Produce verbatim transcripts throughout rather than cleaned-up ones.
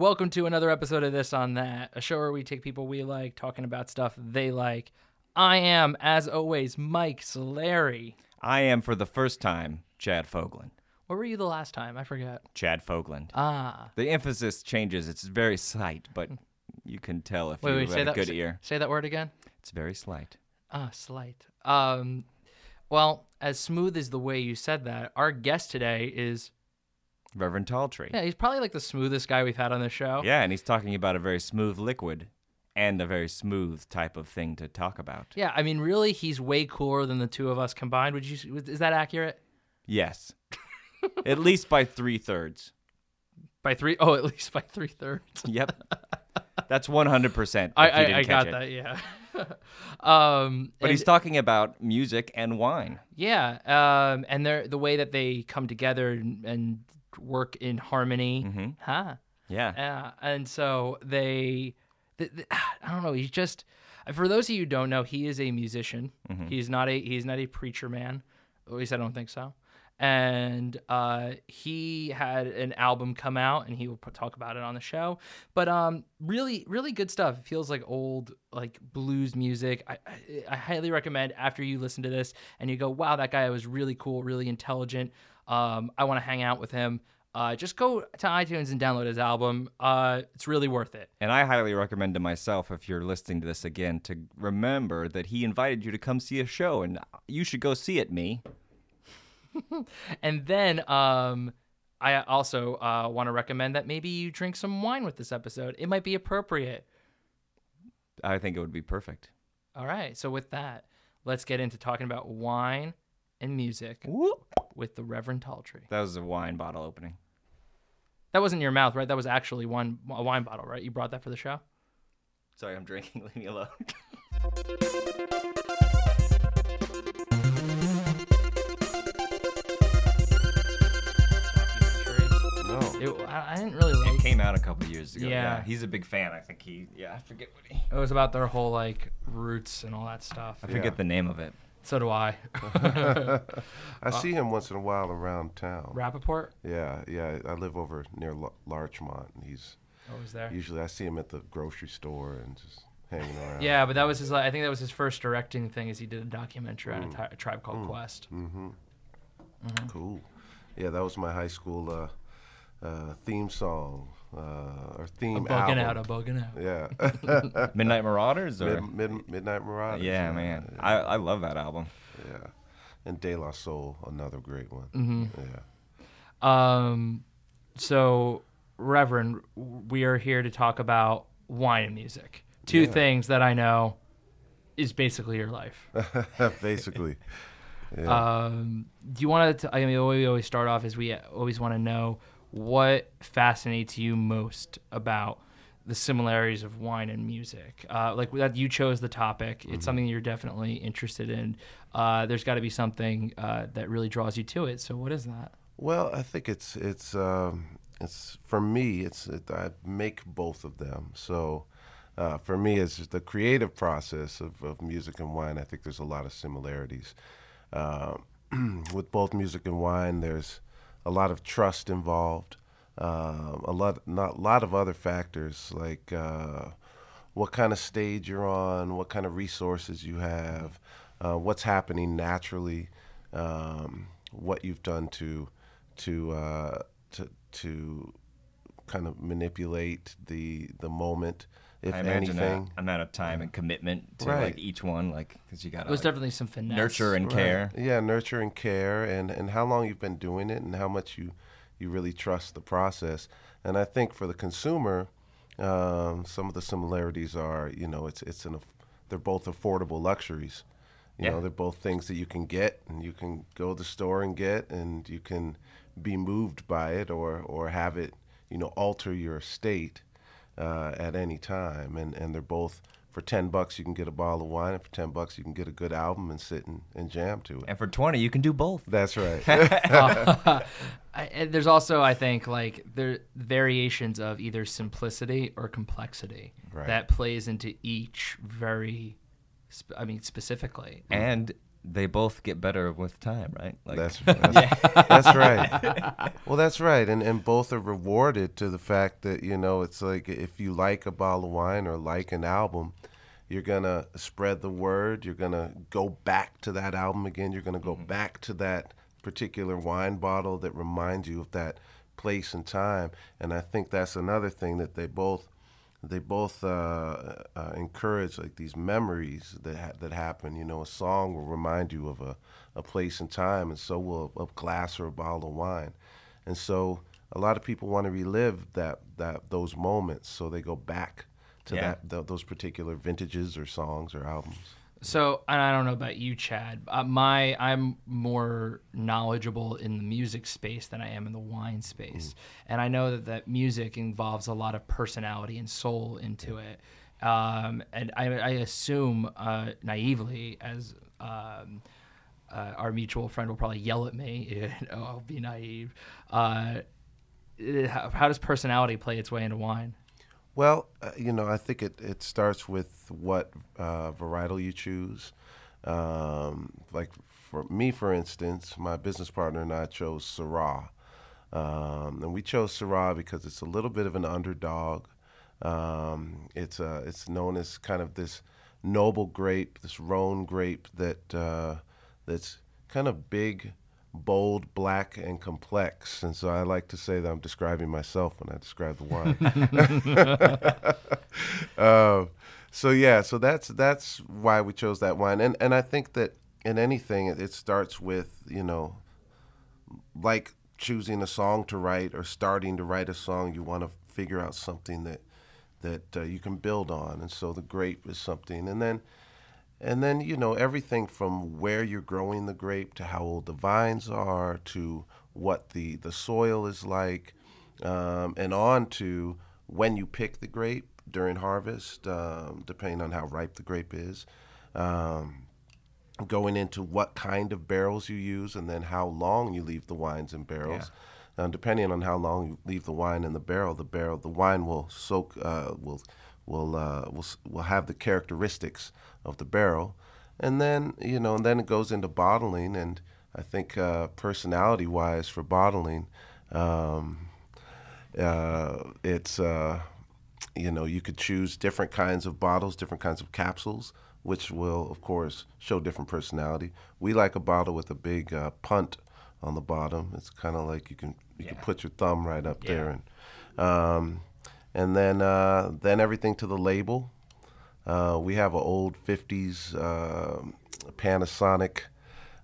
Welcome to another episode of This on That, a show where we take people we like talking about stuff they like. I am, as always, Mike Solari. I am, for the first time, Chad Foglin. What were you the last time? I forgot. Chad Foglin. Ah. The emphasis changes. It's very slight, but you can tell if wait, you wait, have a that, good say, ear. Say that word again. It's very slight. Ah, slight. Um, well, as smooth as the way you said that, our guest today is Reverend Tall Tree. Yeah, he's probably like the smoothest guy we've had on this show. Yeah, and he's talking about a very smooth liquid and a very smooth type of thing to talk about. Yeah, I mean, really, he's way cooler than the two of us combined. Would you? Is that accurate? Yes. At least by three-thirds. By three? Oh, at least by three-thirds. Yep. That's one hundred percent. I, I, I got it. that, yeah. um, but and, he's talking about music and wine. Yeah, um, and the way that they come together and, and work in harmony. Mm-hmm. Huh. Yeah. Uh, and so they, they, they, I don't know, he's just, for those of you who don't know, he is a musician. Mm-hmm. He's not a He's not a preacher man. At least I don't think so. And uh, he had an album come out, and he will put, talk about it on the show. But um, really, really good stuff. It feels like old, like blues music. I, I, I highly recommend after you listen to this, and you go, "Wow, that guy was really cool, really intelligent. Um, I want to hang out with him." Uh, just go to iTunes and download his album. Uh, it's really worth it. And I highly recommend to myself, if you're listening to this again, to remember that he invited you to come see a show, and you should go see it, me. And then um, I also uh, want to recommend that maybe you drink some wine with this episode. It might be appropriate. I think it would be perfect. All right. So with that, let's get into talking about wine and music. Whoop. With the Reverend Tall Tree. That was a wine bottle opening. That wasn't your mouth, right? That was actually one a wine bottle, right? You brought that for the show? Sorry, I'm drinking. Leave me alone. It, I didn't really like it. It came out a couple years ago. Yeah. yeah. He's a big fan. I think he, yeah, I forget what he... It was about their whole, like, roots and all that stuff. I forget yeah. the name of it. So do I. I uh, see him once in a while around town. Rappaport? Yeah, yeah. I live over near L- Larchmont, and he's... Always there. Usually I see him at the grocery store and just hanging around. Yeah, but that was his, I think that was his first directing thing, is he did a documentary mm. on a, t- a Tribe Called mm. Quest. Mm-hmm. mm-hmm. Cool. Yeah, that was my high school... Uh, Uh, theme song uh, or theme a album. Out, a bugging out. Yeah. Midnight Marauders? Or? Mid, mid, Midnight Marauders. Yeah, man. Yeah. I, I love that album. Yeah. And De La Soul, another great one. Mm-hmm. Yeah. Um, so, Reverend, we are here to talk about wine and music. Two yeah. things that I know is basically your life. Basically. Yeah. Um, do you want to, I mean, the way we always start off is we always want to know what fascinates you most about the similarities of wine and music? Uh, like that, you chose the topic. It's mm-hmm. something you're definitely interested in. Uh, there's got to be something uh, that really draws you to it. So what is that? Well, I think it's it's um, it's for me. It's it, I make both of them. So uh, for me, it's just the creative process of, of music and wine. I think there's a lot of similarities uh, with both music and wine. There's a lot of trust involved, uh, a lot, not a lot of other factors like uh, what kind of stage you're on, what kind of resources you have, uh, what's happening naturally, um, what you've done to to uh, to to kind of manipulate the the moment. If I imagine anything. A amount of time and commitment to right. like each one, like because you got. There's like, definitely some finesse. Nurture and right. care. Yeah, nurture and care, and, and how long you've been doing it, and how much you, you really trust the process. And I think for the consumer, um, some of the similarities are, you know, it's it's an, they're both affordable luxuries. You yeah. know, they're both things that you can get, and you can go to the store and get, and you can be moved by it, or or have it, you know, alter your state. Uh, at any time, and, and they're both, for ten bucks you can get a bottle of wine, and for ten bucks you can get a good album and sit and, and jam to it. And for twenty you can do both. That's right. uh, I, and there's also, I think, like there variations of either simplicity or complexity right. that plays into each very, sp- I mean, specifically. And they both get better with time, right? Like, that's, that's, yeah. that's right. Well, that's right. And and both are rewarded to the fact that, you know, it's like if you like a bottle of wine or like an album, you're going to spread the word. You're going to go back to that album again. You're going to go mm-hmm. back to that particular wine bottle that reminds you of that place and time. And I think that's another thing that they both they both uh, uh, encourage, like these memories that ha- that happen. You know, a song will remind you of a, a place and time, and so will a, a glass or a bottle of wine. And so a lot of people want to relive that, that those moments, so they go back to yeah. that th- those particular vintages or songs or albums. So, and I don't know about you, Chad. Uh, my I'm more knowledgeable in the music space than I am in the wine space. Mm. And I know that, that music involves a lot of personality and soul into it. Um, and I, I assume uh, naively, as um, uh, our mutual friend will probably yell at me, you know, I'll be naive, uh, how, how does personality play its way into wine? Well, uh, you know, I think it, it starts with what uh, varietal you choose. Um, like for me, for instance, my business partner and I chose Syrah. Um, and we chose Syrah because it's a little bit of an underdog. Um, it's uh, it's known as kind of this noble grape, this Rhone grape that uh, that's kind of big, bold, black, and complex. And so I like to say that I'm describing myself when I describe the wine. uh, so yeah, so that's that's why we chose that wine. And and I think that in anything, it, it starts with, you know, like choosing a song to write or starting to write a song, you want to figure out something that, that uh, you can build on. And so the grape is something. And then And then, you know, everything from where you're growing the grape to how old the vines are to what the, the soil is like, um, and on to when you pick the grape during harvest, um, depending on how ripe the grape is, um, going into what kind of barrels you use and then how long you leave the wines in barrels. Yeah. Um, depending on how long you leave the wine in the barrel, the barrel, the wine will soak, uh, will will uh, will will have the characteristics of the barrel, and then you know, and then it goes into bottling. And I think uh, personality-wise, for bottling, um, uh, it's uh, you know, you could choose different kinds of bottles, different kinds of capsules, which will, of course, show different personality. We like a bottle with a big uh, punt on the bottom. It's kind of like you can you yeah. can put your thumb right up yeah. there, and um, and then uh, then everything to the label. Uh, we have an old fifties uh, Panasonic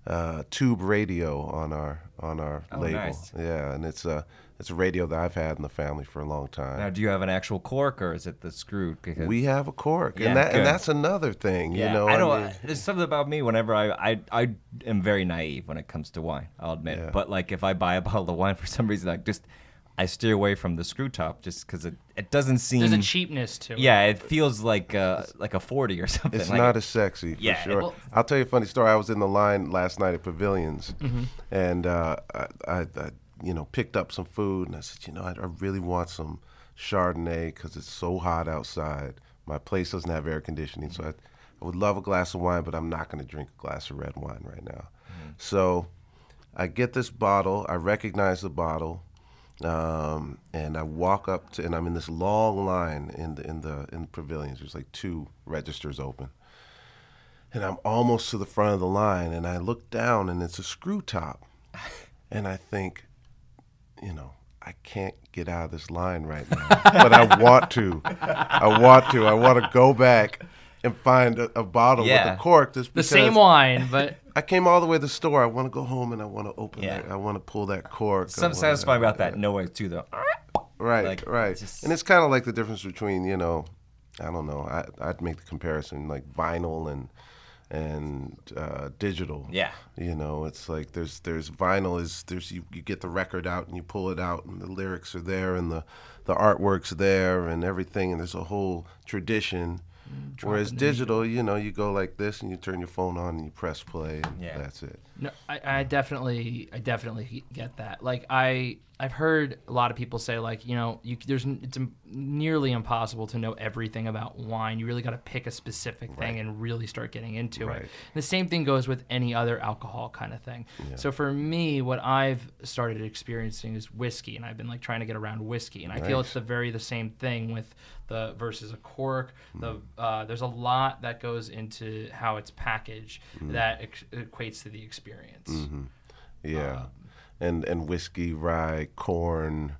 uh, tube radio on our on our oh, label. Nice. Yeah, and it's a it's a radio that I've had in the family for a long time. Now, do you have an actual cork, or is it the screw? Because we have a cork, yeah, and that good. and that's another thing. Yeah. You know, I don't. I mean, there's something about me. Whenever I, I I am very naive when it comes to wine, I'll admit. Yeah. But like if I buy a bottle of wine for some reason, I just. I steer away from the screw top just because it, it doesn't seem... There's a cheapness to it. Yeah, it feels like a, like a forty or something. It's like not it, as sexy, for yeah, sure. Will... I'll tell you a funny story. I was in the line last night at Pavilions, mm-hmm. and uh, I, I, I you know, picked up some food, and I said, you know, I, I really want some Chardonnay because it's so hot outside. My place doesn't have air conditioning, so I, I would love a glass of wine, but I'm not going to drink a glass of red wine right now. Mm-hmm. So I get this bottle. I recognize the bottle. Um, and I walk up to, and I'm in this long line in the, in the, in the Pavilions. There's like two registers open, and I'm almost to the front of the line, and I look down, and it's a screw top, and I think, you know, I can't get out of this line right now, but I want to, I want to, I want to go back and find a, a bottle yeah. with a cork. Just the same wine, but... I came all the way to the store. I want to go home and I want to open yeah. that. I want to pull that cork. Something satisfying about that yeah. noise too, though. Right, like, right. Just... And it's kind of like the difference between, you know, I don't know. I, I'd make the comparison like vinyl and and uh, digital. Yeah. You know, it's like there's there's vinyl is there's you, you get the record out and you pull it out and the lyrics are there and the the artwork's there and everything, and there's a whole tradition. Whereas digital, you know, you go like this and you turn your phone on and you press play and yeah. that's it. No, I, I definitely, I definitely get that. Like I, I've heard a lot of people say, like, you know, you, there's it's nearly impossible to know everything about wine. You really got to pick a specific thing right. and really start getting into right. it. And the same thing goes with any other alcohol kind of thing. Yeah. So for me, what I've started experiencing is whiskey, and I've been like trying to get around whiskey. And I nice. feel it's the very the same thing with the versus a cork. Mm. The uh, there's a lot that goes into how it's packaged mm. that ex- equates to the experience. Mm-hmm. Yeah. Um, And and whiskey, rye, corn,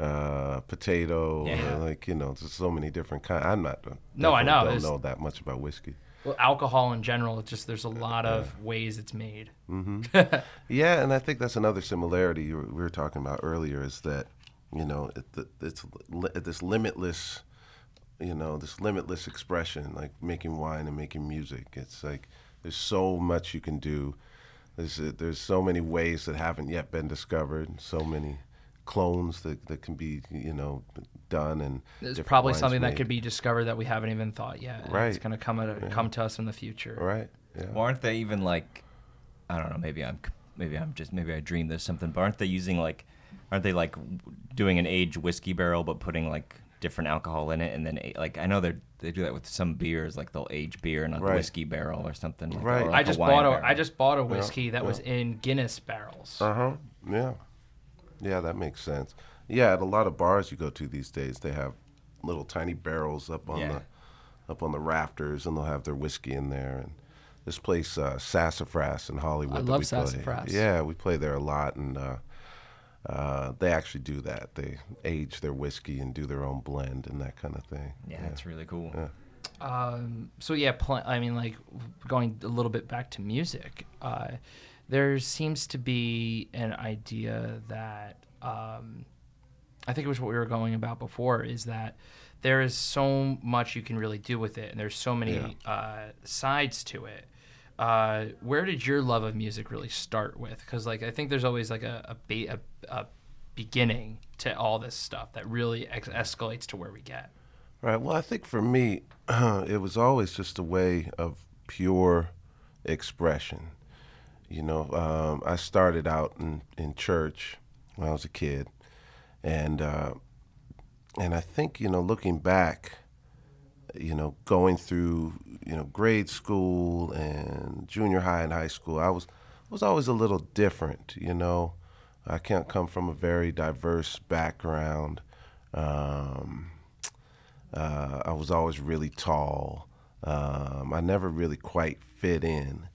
uh, potato, yeah. like, you know, just so many different kinds. I'm not. No, I know. Don't know that much about whiskey. Well, alcohol in general, it's just there's a lot of yeah. ways it's made. Mm-hmm. yeah, and I think that's another similarity you were, we were talking about earlier is that, you know, it, it's this limitless, you know, this limitless expression, like making wine and making music. It's like there's so much you can do. There's, there's so many ways that haven't yet been discovered, so many clones that, that can be, you know, done. And there's probably something made. that could be discovered that we haven't even thought yet. Right. It's going to come at, yeah. come to us in the future. Right. Yeah. Well, aren't they even like, I don't know, maybe I'm maybe I'm just, maybe I dreamed there's something, but aren't they using like, aren't they like doing an aged whiskey barrel but putting like different alcohol in it, and then like I know they they do that with some beers, like they'll age beer in a right. whiskey barrel or something. Like, right. Or like I just a bought a barrel. I just bought a whiskey yeah, that yeah. was in Guinness barrels. Uh huh. Yeah. Yeah, that makes sense. Yeah, at a lot of bars you go to these days, they have little tiny barrels up on yeah. the up on the rafters, and they'll have their whiskey in there. And this place, uh, Sassafras in Hollywood. I love we Sassafras. Play. Yeah, we play there a lot, and. Uh, Uh, they actually do that. They age their whiskey and do their own blend and that kind of thing. Yeah, yeah. That's really cool. Yeah. Um, so yeah, pl- I mean, like going a little bit back to music, uh, there seems to be an idea that um, I think it was what we were going about before, is that there is so much you can really do with it, and there's so many yeah. uh, sides to it. Uh, where did your love of music really start with? Because like I think there's always like a a, be- a a beginning to all this stuff that really ex- escalates to where we get. Right. Well, I think for me, uh, it was always just a way of pure expression. You know, um, I started out in, in church when I was a kid, and uh, and I think, you know, looking back, you know, going through, you know, grade school and junior high and high school, I was was always a little different, you know. I can't come from a very diverse background. Um, uh, I was always really tall. Um, I never really quite fit in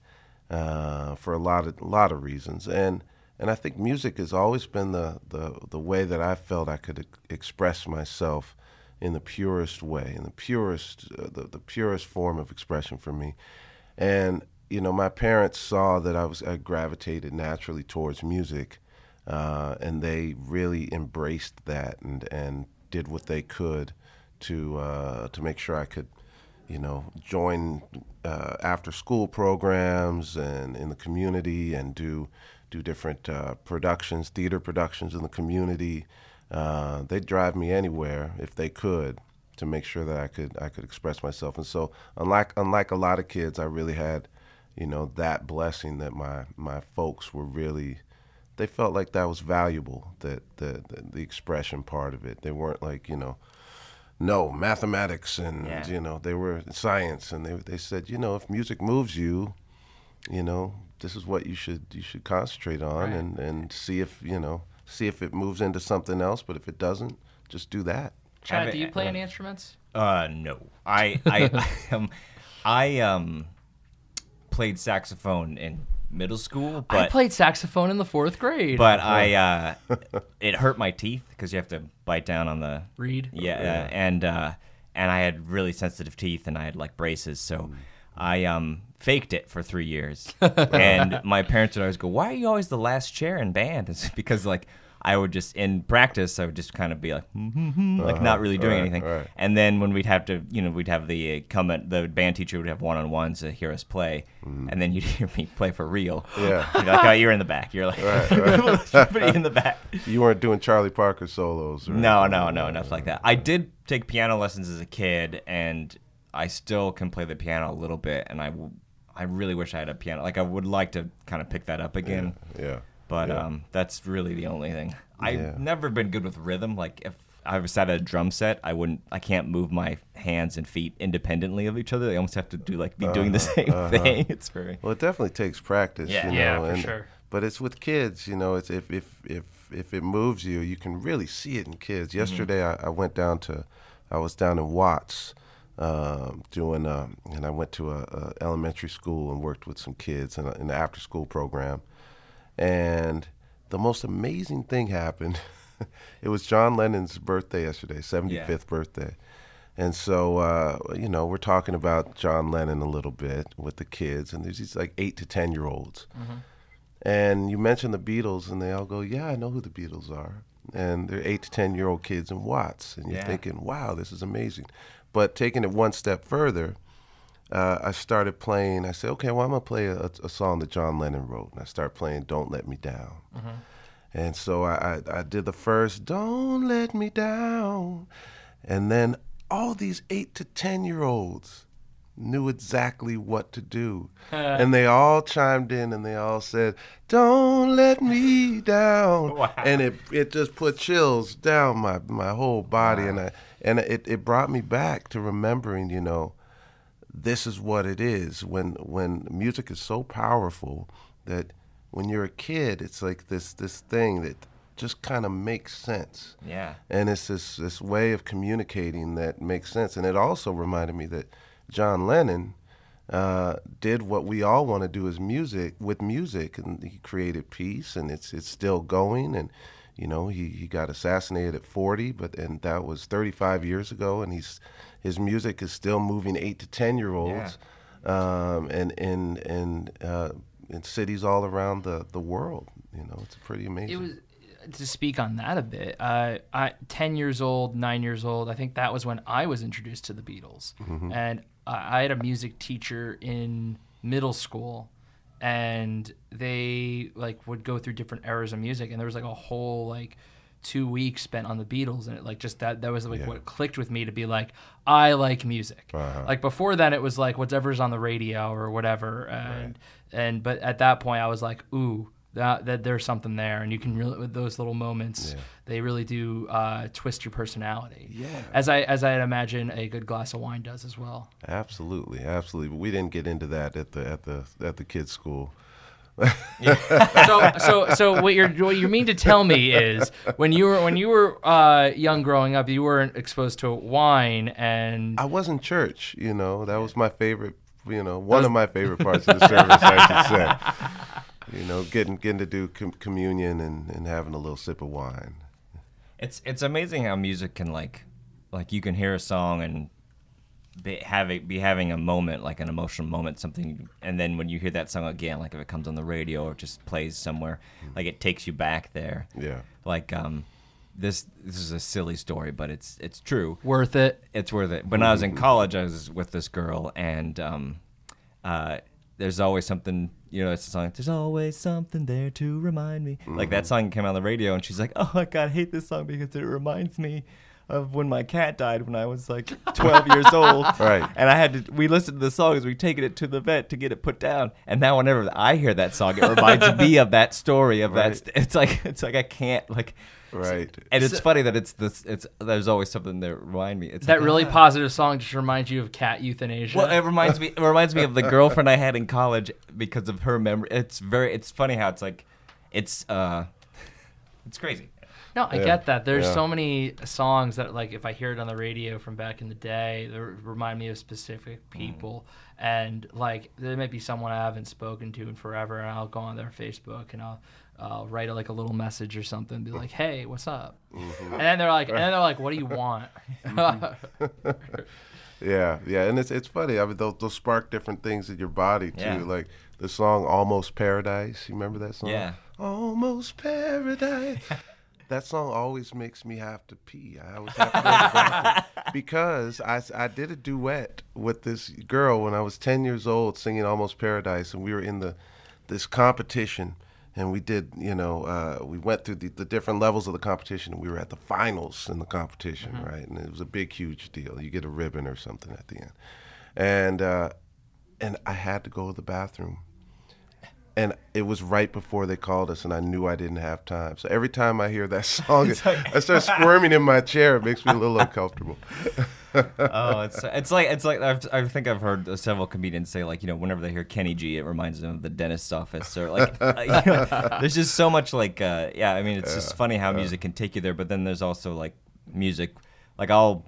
uh, for a lot of lot of reasons. And and I think music has always been the, the, the way that I felt I could express myself in the purest way, in the purest uh, the, the purest form of expression for me. And, you know, my parents saw that I was I gravitated naturally towards music, uh, and they really embraced that and, and did what they could to uh, to make sure I could, you know, join uh, after school programs and in the community and do do different uh, productions, theater productions in the community. Uh, they'd drive me anywhere if they could to make sure that I could I could express myself. And so unlike unlike a lot of kids, I really had, you know, that blessing that my, my folks were really, they felt like that was valuable, that the, the, the expression part of it. They weren't like, you know, no, mathematics and, yeah. you know, they were science. And they they said, you know, if music moves you, you know, this is what you should you should concentrate on right. and, and see if, you know, see if it moves into something else, but if it doesn't, just do that. Chad, it, do you play uh, any instruments? Uh, no. I I I, um, I um played saxophone in middle school. But, I played saxophone in the fourth grade. But yeah. I uh, it hurt my teeth because you have to bite down on the reed. Yeah, yeah. Uh, and uh, and I had really sensitive teeth, and I had like braces, so. Mm. I um, faked it for three years, and my parents would always go, "Why are you always the last chair in band?" It's because like I would just in practice, I would just kind of be like, mm-hmm, uh-huh. like not really doing right, anything. Right. And then when we'd have to, you know, we'd have the uh, come at, the band teacher would have one on ones to hear us play, mm. and then you'd hear me play for real. Yeah, you're like, "Oh, you're in the back." You're like, right, right. "You're in the back." You weren't doing Charlie Parker solos. Or no, no, no, nothing like that. I did take piano lessons as a kid, and. I still can play the piano a little bit, and I, w- I really wish I had a piano. Like, I would like to kind of pick that up again. Yeah. yeah but yeah. Um, that's really the only thing. I've yeah. never been good with rhythm. Like if I was at a drum set, I wouldn't. I can't move my hands and feet independently of each other. They almost have to do like be uh-huh, doing the same uh-huh. thing. It's very well. It definitely takes practice. Yeah, you know, yeah, for and, sure. But it's with kids, you know. It's if if if if it moves you, you can really see it in kids. Yesterday, mm-hmm. I, I went down to, I was down in Watts, um, doing, um, and I went to a, a elementary school and worked with some kids in, a, in the after school program, and the most amazing thing happened. It was John Lennon's birthday yesterday, seventy-fifth yeah. birthday. And so, uh, you know, we're talking about John Lennon a little bit with the kids. And there's these like eight to ten year olds. Mm-hmm. And you mentioned the Beatles and they all go, yeah, I know who the Beatles are. And they're eight to ten year old kids in Watts. And you're yeah. thinking, wow, this is amazing. But taking it one step further, uh, I started playing. I said, okay, well, I'm going to play a, a song that John Lennon wrote. And I start playing Don't Let Me Down. Mm-hmm. And so I, I, I did the first, Don't Let Me Down. And then all these eight to ten year olds knew exactly what to do. And they all chimed in and they all said, Don't Let Me Down. Wow. And it it just put chills down my, my whole body. Wow. And I and it, it brought me back to remembering, you know, this is what it is. When when music is so powerful that when you're a kid, it's like this this thing that just kind of makes sense. Yeah. And it's this, this way of communicating that makes sense. And it also reminded me that John Lennon uh, did what we all want to do as music with music. And he created peace, and it's it's still going. And, you know, he, he got assassinated at forty, but and that was thirty-five years ago. And he's his music is still moving eight to ten year olds yeah. um, and, and, and uh in cities all around the, the world. You know, it's pretty amazing. It was, to speak on that a bit, uh, I, ten years old, nine years old, I think that was when I was introduced to the Beatles. Mm-hmm. And uh, I had a music teacher in middle school, and they like would go through different eras of music, and there was like a whole like two weeks spent on the Beatles, and it like just that that was like yeah. what clicked with me to be like, I like music. Uh-huh. Like before then it was like whatever's on the radio or whatever, and right. and but at that point I was like, ooh, that that there's something there, and you can really with those little moments yeah. they really do uh twist your personality, yeah as I as I'd imagine a good glass of wine does as well. Absolutely absolutely But we didn't get into that at the at the at the kids' school. so, so, so what you're what you mean to tell me is when you were when you were uh, young growing up, you weren't exposed to wine, and I was in church. You know, that was my favorite. You know, one was... of my favorite parts of the service, I should say. You know, getting getting to do com- communion and, and having a little sip of wine. It's it's amazing how music can like like you can hear a song and Be, have it, be having a moment, like an emotional moment, something, and then when you hear that song again, like if it comes on the radio or just plays somewhere, mm. like it takes you back there. Yeah. Like um, this this is a silly story, but it's it's true. Worth it. It's worth it. When I was in college, I was with this girl, and um, uh, there's always something, you know, it's a song, there's always something there to remind me. Mm. Like that song came out on the radio, and she's like, oh my God, I hate this song because it reminds me of when my cat died when I was like twelve years old. Right. And I had to, we listened to the song as we taken it to the vet to get it put down. And now whenever I hear that song, it reminds me of that story of right. that. St- it's like, it's like I can't like. Right. So, and it's so, funny that it's this, it's, there's always something that reminds me. It's that like, really yeah. positive song just reminds you of cat euthanasia. Well, it reminds me, it reminds me of the girlfriend I had in college because of her memory. It's very, it's funny how it's like, it's, uh, it's crazy. No, I yeah. get that. There's yeah. so many songs that, like, if I hear it on the radio from back in the day, they remind me of specific people. Mm. And, like, there may be someone I haven't spoken to in forever, and I'll go on their Facebook, and I'll uh, write, like, a little message or something, and be like, hey, what's up? Mm-hmm. And then they're like, and then they're like, what do you want? yeah, yeah. And it's it's funny. I mean, they'll, they'll spark different things in your body, too. Yeah. Like, the song Almost Paradise. You remember that song? Yeah. Almost Paradise. That song always makes me have to pee. I always have to go to the bathroom because I, I did a duet with this girl when I was ten years old singing Almost Paradise, and we were in the this competition, and we did, you know, uh, we went through the, the different levels of the competition, and we were at the finals in the competition, mm-hmm. right? And it was a big, huge deal. You get a ribbon or something at the end. And, uh, and I had to go to the bathroom. And it was right before they called us, and I knew I didn't have time. So every time I hear that song, like, I start squirming in my chair. It makes me a little uncomfortable. oh, it's it's like it's like I've, I think I've heard several comedians say, like, you know, whenever they hear Kenny G, it reminds them of the dentist's office, or like, like you know, there's just so much like, uh, yeah. I mean, it's yeah, just funny how yeah. music can take you there, but then there's also like music, like I'll.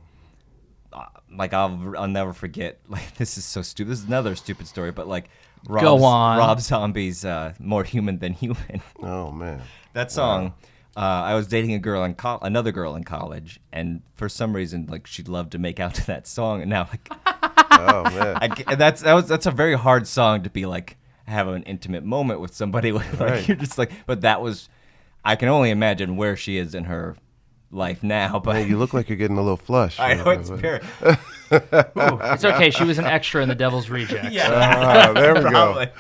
Like I'll, I'll never forget. Like this is so stupid. This is another stupid story, but like Rob's, Go on. Rob Zombie's uh, "More Human Than Human." Oh man, that song. Wow. Uh, I was dating a girl in co- another girl in college, and for some reason, like she loved to make out to that song. And now, like, oh man, I, that's that was that's a very hard song to be like have an intimate moment with somebody. Like right. You're just like, but that was. I can only imagine where she is in her life now, but hey, you look like you're getting a little flush. I know, it's pure. It's okay. She was an extra in The Devil's Reject. Yeah, so. ah, there we Probably. go.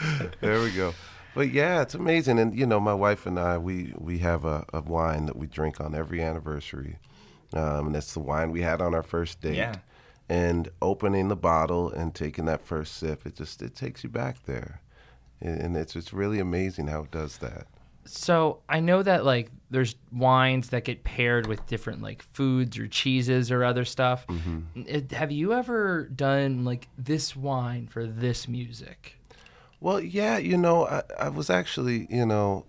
There we go. But yeah, it's amazing. And you know, my wife and I, we we have a, a wine that we drink on every anniversary, um, and it's the wine we had on our first date. Yeah. And opening the bottle and taking that first sip, it just it takes you back there, and it's it's really amazing how it does that. So I know that like there's wines that get paired with different like foods or cheeses or other stuff. Mm-hmm. It, have you ever done like this wine for this music? Well, yeah, you know, I, I was actually, you know,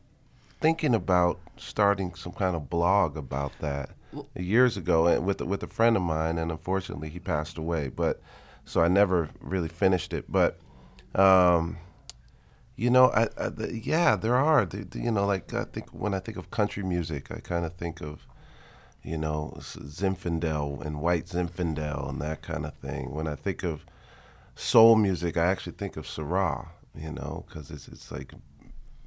thinking about starting some kind of blog about that well, years ago with with a friend of mine, and unfortunately he passed away. But so I never really finished it. But. Um, You know, I, I, the, yeah, there are, the, the, you know, like I think when I think of country music, I kind of think of, you know, Zinfandel and White Zinfandel and that kind of thing. When I think of soul music, I actually think of Syrah, you know, because it's, it's like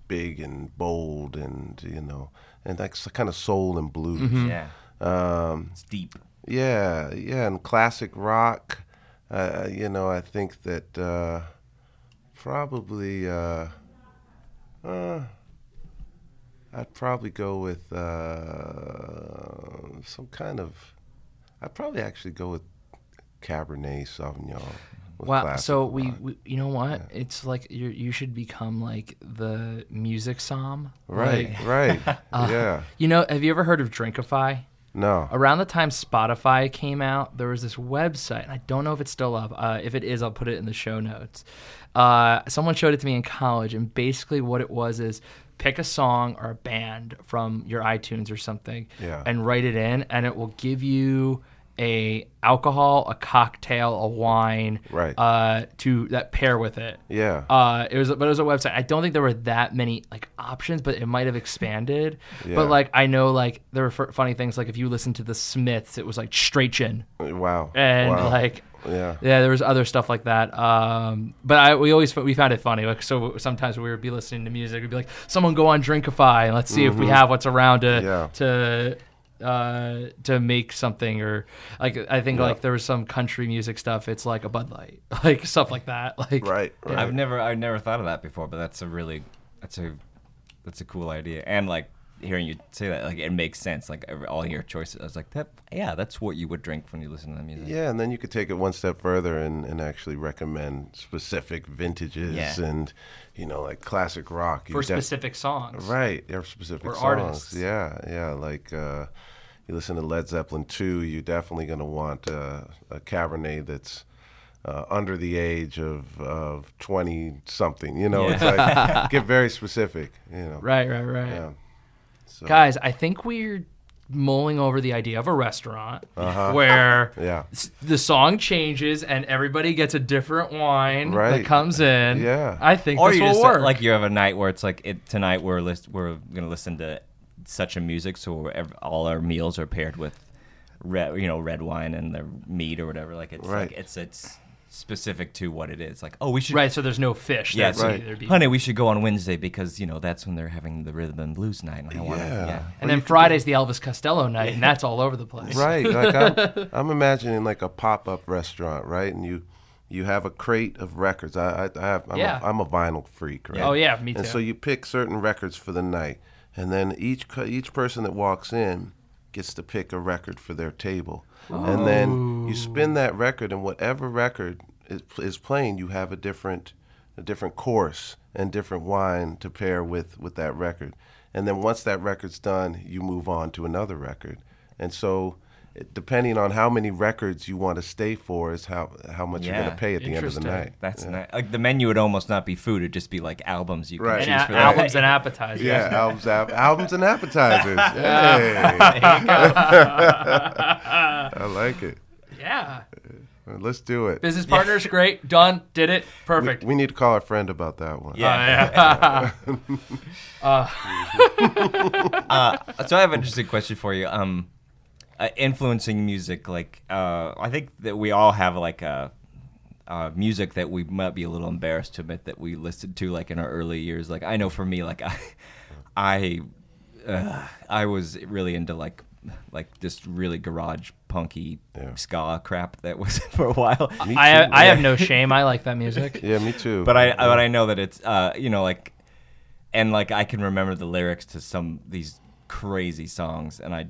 big and bold and, you know, and that's kind of soul and blues. Mm-hmm. Yeah. Um, it's deep. Yeah, yeah, and classic rock, uh, you know, I think that... Uh, Probably, uh, uh, I'd probably go with uh, some kind of, I'd probably actually go with Cabernet Sauvignon. Wow, so we, we, you know what? Yeah. It's like you you should become like the music som. Right, like, right, uh, yeah. You know, have you ever heard of Drinkify? No. Around the time Spotify came out, there was this website, and I don't know if it's still up. Uh, if it is, I'll put it in the show notes. Uh, someone showed it to me in college, and basically what it was is pick a song or a band from your iTunes or something, yeah. and write it in, and it will give you a alcohol, a cocktail, a wine, right. uh, to that pair with it. Yeah. Uh, it was, but it was a website. I don't think there were that many like options, but it might have expanded. Yeah. But like I know, like there were f- funny things. Like if you listen to The Smiths, it was like straight gin. Wow. And wow. like. Yeah, yeah. There was other stuff like that, um, but I, we always we found it funny. Like, so sometimes we would be listening to music, we'd be like, "Someone go on Drinkify and let's see mm-hmm. if we have what's around to yeah. to uh, to make something." Or like I think yeah. like there was some country music stuff. It's like a Bud Light, like stuff like that. Like right, right. I've never I've never thought of that before, but that's a really that's a that's a cool idea. And like hearing you say that, like it makes sense. Like all your choices, I was like, that, yeah, that's what you would drink when you listen to that music. Yeah, and then you could take it one step further and, and actually recommend specific vintages yeah. and, you know, like classic rock for specific def- songs, right? Or specific or songs. Artists. Yeah, yeah. Like uh, you listen to Led Zeppelin two, you're definitely going to want uh, a Cabernet that's uh, under the age of of twenty something. You know, yeah. it's like get very specific. You know, right, right, right. Yeah. So. Guys, I think we're mulling over the idea of a restaurant uh-huh. where yeah. s- the song changes and everybody gets a different wine right. that comes in. Yeah, I think or this will work. Say, like you have a night where it's like it, tonight we're list, we're gonna listen to such a music, so we're ev- all our meals are paired with red, you know, red wine and the meat or whatever. Like it's right. like it's it's. specific to what it is, like oh we should right so there's no fish yeah right. be... honey we should go on Wednesday because you know that's when they're having the rhythm and blues night and I yeah. Wanna, yeah and well, then Friday's be... the Elvis Costello night yeah. and that's all over the place right like I'm, I'm imagining like a pop-up restaurant right and you you have a crate of records I, I, I have I'm, yeah. a, I'm a vinyl freak right yeah. oh yeah me too and so you pick certain records for the night and then each each person that walks in gets to pick a record for their table. Oh. And then you spin that record, and whatever record is, is playing, you have a different a different course and different wine to pair with, with that record. And then once that record's done, you move on to another record. And so depending on how many records you want to stay for is how how much yeah. you're going to pay at the end of the night. That's yeah. nice. Like the menu would almost not be food; it'd just be like albums you can right. choose and a- for that. Albums and appetizers. Yeah, albums, al- albums and appetizers. Hey. I like it. Yeah. Let's do it. Business partners, yeah. great. Done. Did it. Perfect. We, we need to call our friend about that one. Yeah. Uh, yeah. uh. uh, so I have an interesting question for you. Um, uh, influencing music, like uh, I think that we all have like a uh, uh, music that we might be a little embarrassed to admit that we listened to, like in our early years. Like I know for me, like I, I, uh, I was really into like. like this really garage punky yeah. ska crap that was for a while. I yeah. I have no shame. I like that music. Yeah, me too. But I yeah. but I know that it's uh you know like, and like I can remember the lyrics to some these crazy songs, and I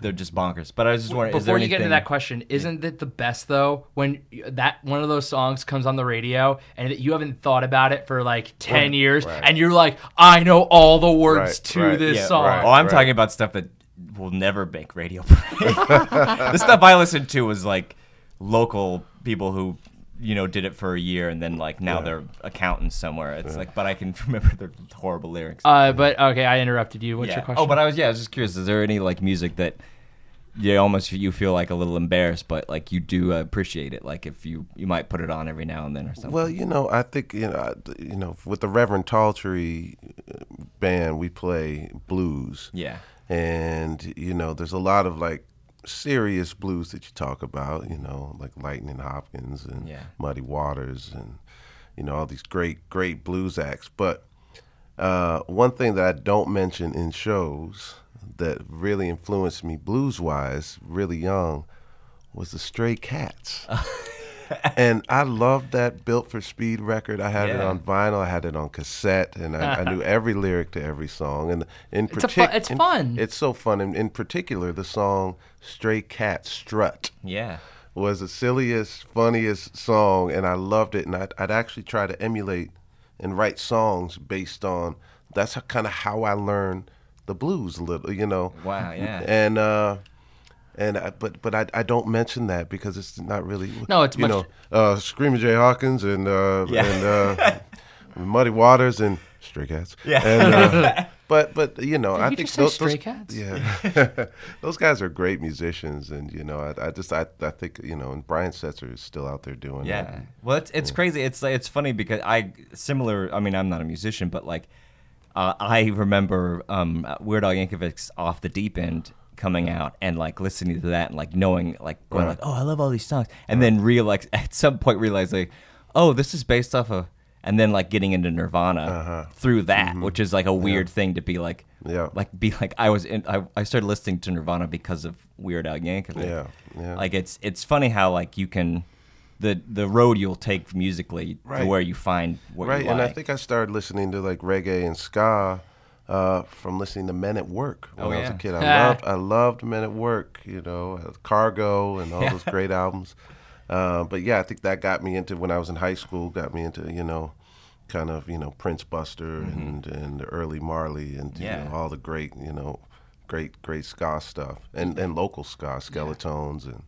they're just bonkers. But I was just wondering, before is there anything... you get into that question, isn't it the best though when that one of those songs comes on the radio and you haven't thought about it for like ten right. years, right. and you're like, I know all the words right. to right. this yeah. song. Right. Oh, I'm right. talking about stuff that. Will never make radio play. The stuff I listened to was like local people who, you know, did it for a year and then like now yeah. they're accountants somewhere. It's yeah. like, but I can remember the horrible lyrics. Uh, but okay, I interrupted you. What's yeah. your question? Oh, but I was yeah, I was just curious. Is there any like music that you almost you feel like a little embarrassed, but like you do appreciate it? Like if you you might put it on every now and then or something. Well, you know, I think you know you know with the Reverend Tall Tree band we play blues. Yeah. And, you know, there's a lot of, like, serious blues that you talk about, you know, like Lightnin' Hopkins and yeah. Muddy Waters and, you know, all these great, great blues acts. But uh, one thing that I don't mention in shows that really influenced me blues-wise really young was the Stray Cats. And I loved that Built for Speed record. I had yeah. it on vinyl. I had it on cassette, and I, I knew every lyric to every song. And in particular, it's, fu- it's fun. In, it's so fun. And in particular, the song "Stray Cats Strut" yeah. was the silliest, funniest song, and I loved it. And I'd, I'd actually try to emulate and write songs based on. That's kind of how I learned the blues a little, you know. Wow. Yeah. And. Uh, And I, but but I I don't mention that because it's not really no it's you much... know uh, Screamin' Jay Hawkins and uh, yeah. and uh, Muddy Waters and Stray Cats yeah and, uh, but but you know Did I you think just those, say Stray those, Cats yeah those guys are great musicians, and you know I, I just I, I think you know and Brian Setzer is still out there doing yeah that. Well it's it's yeah. crazy it's it's funny because I similar I mean I'm not a musician but like uh, I remember um, Weird Al Yankovic's Off the Deep End coming out and like listening to that and like knowing like going right. like oh I love all these songs and right. then real like at some point realize like oh this is based off of and then like getting into Nirvana uh-huh. through that mm-hmm. which is like a weird yeah. thing to be like yeah like be like I was in I, I started listening to Nirvana because of Weird Al Yankovic yeah. yeah like it's it's funny how like you can the the road you'll take musically right. to where you find what right you and like. I think I started listening to like reggae and ska Uh, from listening to Men at Work when oh, yeah. I was a kid. I loved I loved Men at Work, you know, Cargo and all yeah. those great albums. Uh, but yeah, I think that got me into, when I was in high school, got me into, you know, kind of, you know, Prince Buster mm-hmm. and, and early Marley and yeah. you know, all the great, you know, great, great ska stuff and, and local ska, Skeletones yeah. and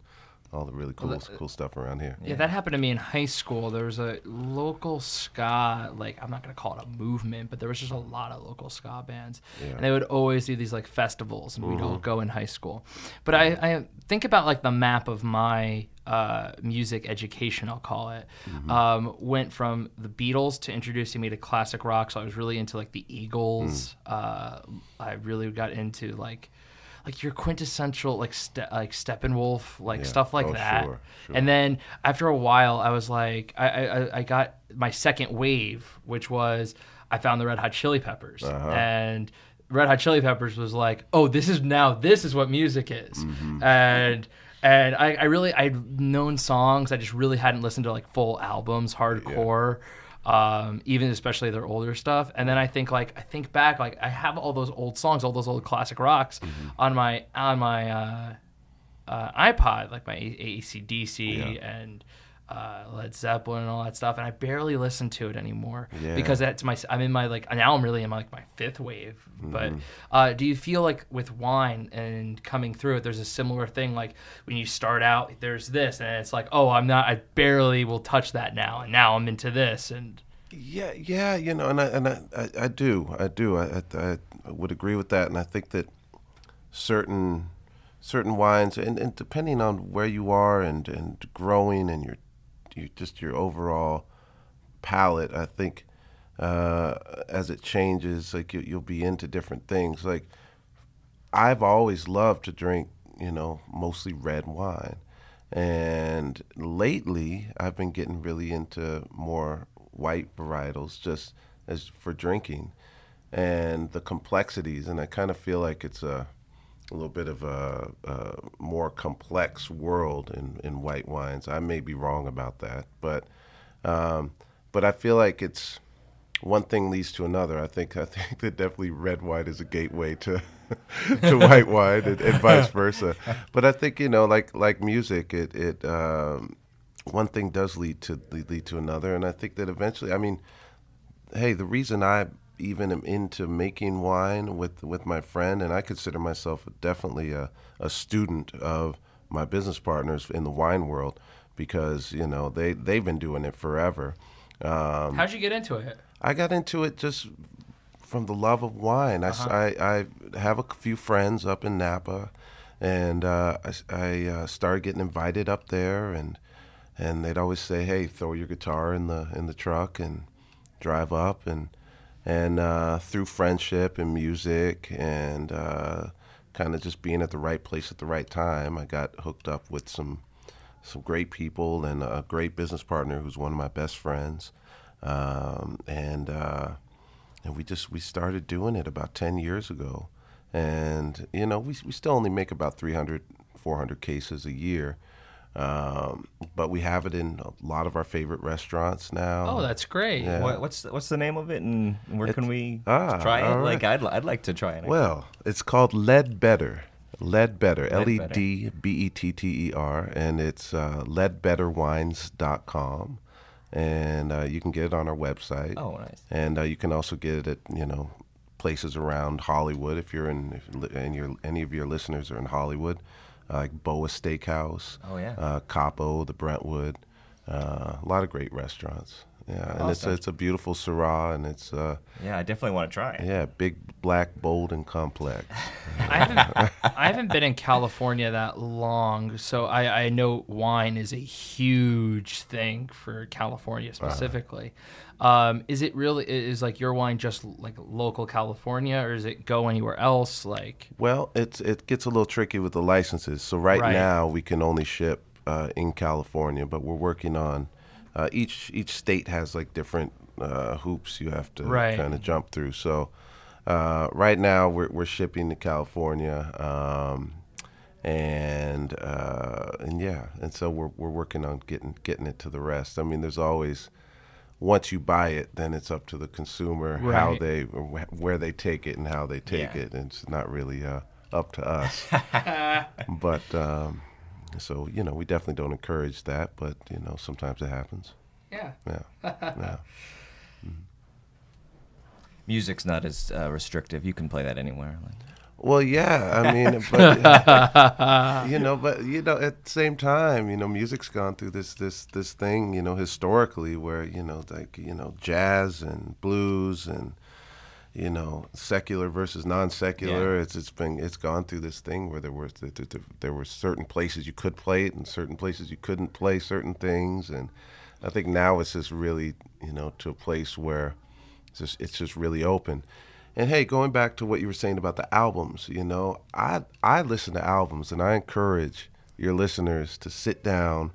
all the really cool well, that, cool stuff around here. Yeah, yeah, that happened to me in high school. There was a local ska, like, I'm not going to call it a movement, but there was just a lot of local ska bands. Yeah. And they would always do these, like, festivals, and mm-hmm. we'd all go in high school. But I, I think about, like, the map of my uh, music education, I'll call it, mm-hmm. um, went from the Beatles to introducing me to classic rock. So I was really into, like, the Eagles. Mm. Uh, I really got into, like... like your quintessential like ste- like Steppenwolf like yeah. stuff like oh, that sure, sure. And then after a while I was like I, I I got my second wave, which was I found the Red Hot Chili Peppers uh-huh. and Red Hot Chili Peppers was like oh this is now this is what music is mm-hmm. and and I, I really I'd known songs I just really hadn't listened to like full albums hardcore yeah. Um, even especially their older stuff. And then I think like I think back like I have all those old songs, all those old classic rocks mm-hmm. on my on my uh, uh, iPod, like my A C D C yeah. and uh, Led Zeppelin and all that stuff, and I barely listen to it anymore yeah. because that's my I'm in my like now I'm really in my, like my fifth wave. Mm-hmm. But uh, do you feel like with wine and coming through it, there's a similar thing like when you start out, there's this, and it's like, oh, I'm not, I barely will touch that now, and now I'm into this, and yeah, yeah, you know, and I and I, I, I do, I do, I, I I would agree with that, and I think that certain. certain wines, and, and depending on where you are and, and growing and your, your just your overall palate, I think uh, as it changes, like you, you'll be into different things. Like I've always loved to drink, you know, mostly red wine, and lately I've been getting really into more white varietals just as for drinking and the complexities, and I kind of feel like it's a a little bit of a, a more complex world in, in white wines. I may be wrong about that, but um, but I feel like it's one thing leads to another. I think I think that definitely red wine is a gateway to to white wine and, and vice versa. But I think, you know, like like music, it it um, one thing does lead to lead to another, and I think that eventually, I mean, hey, the reason I even am into making wine with, with my friend, and I consider myself definitely a, a student of my business partners in the wine world because, you know, they, they've been doing it forever. Um, How'd you get into it? I got into it just from the love of wine. Uh-huh. I, I have a few friends up in Napa, and uh, I, I uh, started getting invited up there, and and they'd always say, hey, throw your guitar in the in the truck and drive up, and And uh, through friendship and music and uh, kind of just being at the right place at the right time, I got hooked up with some some great people and a great business partner who's one of my best friends. Um, and uh, and we just we started doing it about ten years ago. And, you know, we we still only make about three hundred, four hundred cases a year. Um, but we have it in a lot of our favorite restaurants now. Oh, that's great! Yeah. What, what's what's the name of it, and where it's, can we ah, try it? Right. Like I'd I'd like to try it. Well, it's called Leadbetter, Leadbetter, L E D B E T T E R, and it's uh, leadbetter wines dot com, and uh, you can get it on our website. Oh, nice! And uh, you can also get it at you know places around Hollywood if you're in if, and your any of your listeners are in Hollywood. Like Boa Steakhouse, oh, yeah. uh, Capo, the Brentwood, uh, a lot of great restaurants. Yeah, and awesome. it's a, it's a beautiful Syrah, and it's uh, yeah, I definitely want to try it. Yeah, big, black, bold, and complex. I haven't I haven't been in California that long, so I, I know wine is a huge thing for California specifically. Uh-huh. Um, is it really is like your wine just like local California, or does it go anywhere else? Like, well, it's it gets a little tricky with the licenses. So right, right. now we can only ship uh, in California, but we're working on. Uh, each each state has like different uh, hoops you have to right. kind of jump through. So uh, right now we're we're shipping to California, um, and uh, and yeah, and so we're we're working on getting getting it to the rest. I mean, there's always once you buy it, then it's up to the consumer right. how they where they take it and how they take yeah. it. And it's not really uh, up to us, but. Um, So, you know, we definitely don't encourage that, but, you know, sometimes it happens. Yeah. Yeah. yeah. Mm-hmm. Music's not as uh, restrictive. You can play that anywhere. Like. Well, yeah, I mean, but, uh, you know, but, you know, at the same time, you know, music's gone through this, this, this thing, you know, historically where, you know, like, you know, jazz and blues and, you know, secular versus non-secular. Yeah. It's it's been it's gone through this thing where there were there were certain places you could play it and certain places you couldn't play certain things. And I think now it's just really you know to a place where it's just, it's just really open. And hey, going back to what you were saying about the albums, you know, I I listen to albums, and I encourage your listeners to sit down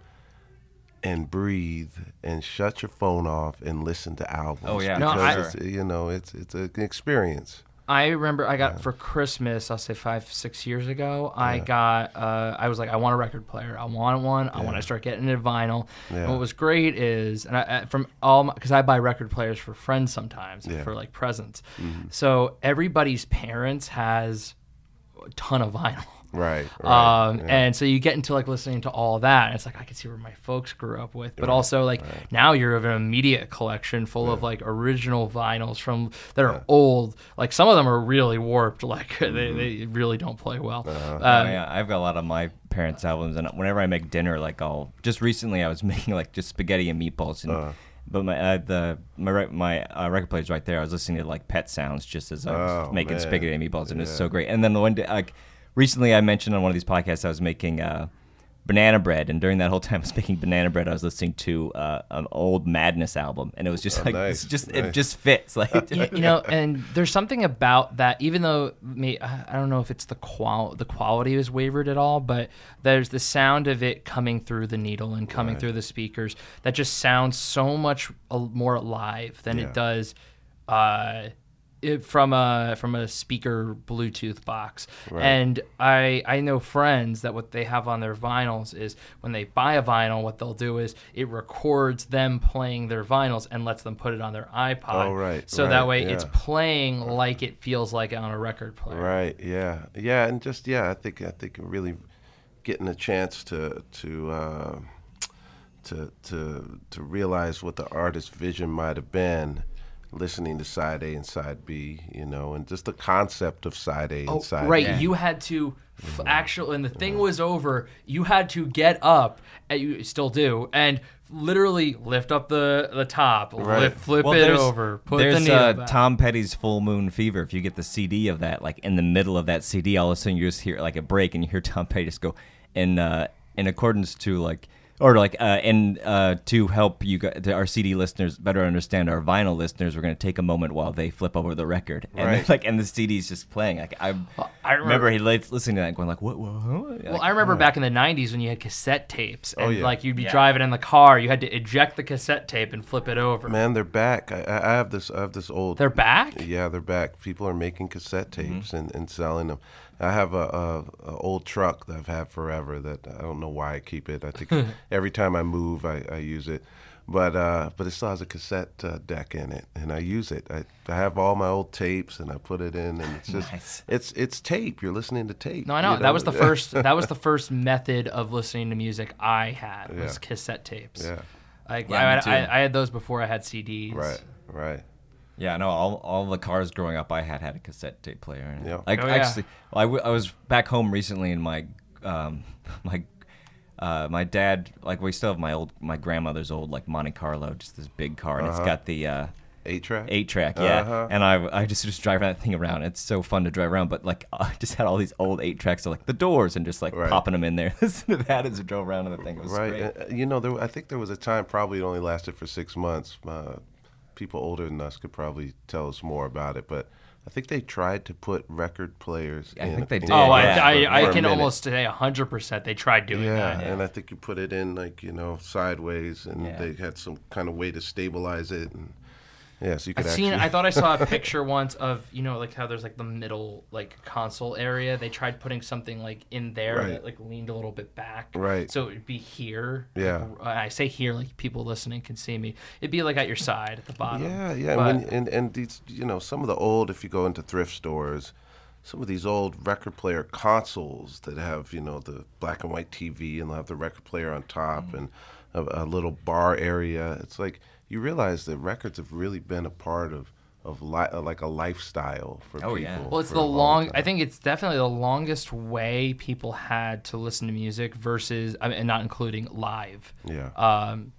and breathe and shut your phone off and listen to albums. Oh yeah, no, I, it's, you know it's it's an experience. I remember I got yeah. for Christmas, I'll say five six years ago. Yeah. I got uh, I was like I want a record player. I want one. I yeah. want to start getting it vinyl. Yeah. And what was great is and I, from all because I buy record players for friends sometimes yeah. for like presents. Mm-hmm. So everybody's parents has a ton of vinyl. Right. right um, yeah. And so you get into like listening to all that. And it's like, I can see where my folks grew up with, but right. also like right. now you have an immediate collection full yeah. of like original vinyls from that are yeah. old. Like some of them are really warped. Like mm-hmm. they, they really don't play well. Uh-huh. Um, oh, yeah. I've got a lot of my parents' albums, and whenever I make dinner, like I'll just recently I was making like just spaghetti and meatballs and. Uh-huh. But my uh, the my my uh, record player's right there. I was listening to like Pet Sounds just as I was oh, making man. spaghetti and meatballs, and yeah. it's so great. And then the one day, like recently, I mentioned on one of these podcasts I was making uh, banana bread, and during that whole time I was making banana bread, I was listening to uh, an old Madness album, and it was just oh, like nice, it's just nice. It just fits like you, you know. And there's something about that, even though me, I don't know if it's the qual the quality was wavered at all, but there's the sound of it coming through the needle and coming right. through the speakers that just sounds so much more alive than yeah. it does uh, it, from a from a speaker Bluetooth box. Right. And I I know friends that what they have on their vinyls is when they buy a vinyl, what they'll do is it records them playing their vinyls and lets them put it on their iPod. Oh, right. So right, that way yeah. it's playing like it feels like on a record player. Right. Yeah. Yeah. And just yeah, I think I think really. Getting a chance to to uh, to to to realize what the artist's vision might have been, listening to side A and side B, you know, and just the concept of side A and oh, side right. B. Right, you had to f- mm-hmm. actually, and the thing mm-hmm. was over. You had to get up, and you still do, and literally lift up the the top, right. lift, flip well, it over, put the needle uh, back. Tom Petty's Full Moon Fever. If you get the C D of that, like in the middle of that C D, all of a sudden you just hear like a break, and you hear Tom Petty just go. In uh, in accordance to like, or like, uh, and uh, to help you go, to our C D listeners better understand our vinyl listeners, we're going to take a moment while they flip over the record, and right. like, and the C D's just playing. Like I, well, I remember, remember he listening to that, and going like, what? what, what? Well, like, I remember oh. back in the nineties when you had cassette tapes, and oh, yeah. like you'd be yeah. driving in the car, you had to eject the cassette tape and flip it over. Man, they're back. I, I have this. I have this old. They're back. Yeah, they're back. People are making cassette tapes mm-hmm. and, and selling them. I have a, a, a old truck that I've had forever that I don't know why I keep it. I think every time I move, I, I use it. But uh, but it still has a cassette uh, deck in it, and I use it. I, I have all my old tapes, and I put it in, and it's just nice. it's it's tape. You're listening to tape. No, I know, you know? that was the first that was the first method of listening to music I had was yeah. cassette tapes. Yeah, like yeah, I, I I had those before I had C Ds. Right, right. Yeah, no, all all the cars growing up I had had a cassette tape player. Yeah. Like oh, yeah. actually, well, I, w- I was back home recently, and my um my uh my dad, like we still have my old my grandmother's old like Monte Carlo, just this big car, and uh-huh. it's got the uh, eight track. Eight track, yeah. Uh-huh. And I I just just drive that thing around. It's so fun to drive around, but like I just had all these old eight tracks of like the Doors and just like right. popping them in there. Listen to that as I drove around, and the thing was right. great. Uh, you know, there I think there was a time probably it only lasted for six months. Uh, People older than us could probably tell us more about it, but I think they tried to put record players yeah, in. I think they did. Oh, yeah. I, I, I can almost say one hundred percent they tried doing yeah, that. Yeah, and I think you put it in, like, you know, sideways, and yeah. they had some kind of way to stabilize it. And yeah, so you could I've actually... seen, I thought I saw a picture once of, you know, like how there's, like, the middle, like, console area. They tried putting something, like, in there right. that, like, leaned a little bit back. Right. So it would be here. Yeah. Like, I say here, like, people listening can see me. It'd be, like, at your side at the bottom. Yeah, yeah. But... And, when, and, and these, you know, some of the old, if you go into thrift stores, some of these old record player consoles that have, you know, the black and white T V and they'll have the record player on top mm-hmm. and a, a little bar area. It's like... You realize that records have really been a part of of li- like a lifestyle for oh, people. Oh yeah. Well, it's the long. long I think it's definitely the longest way people had to listen to music versus, I mean, and not including live. Yeah. Um,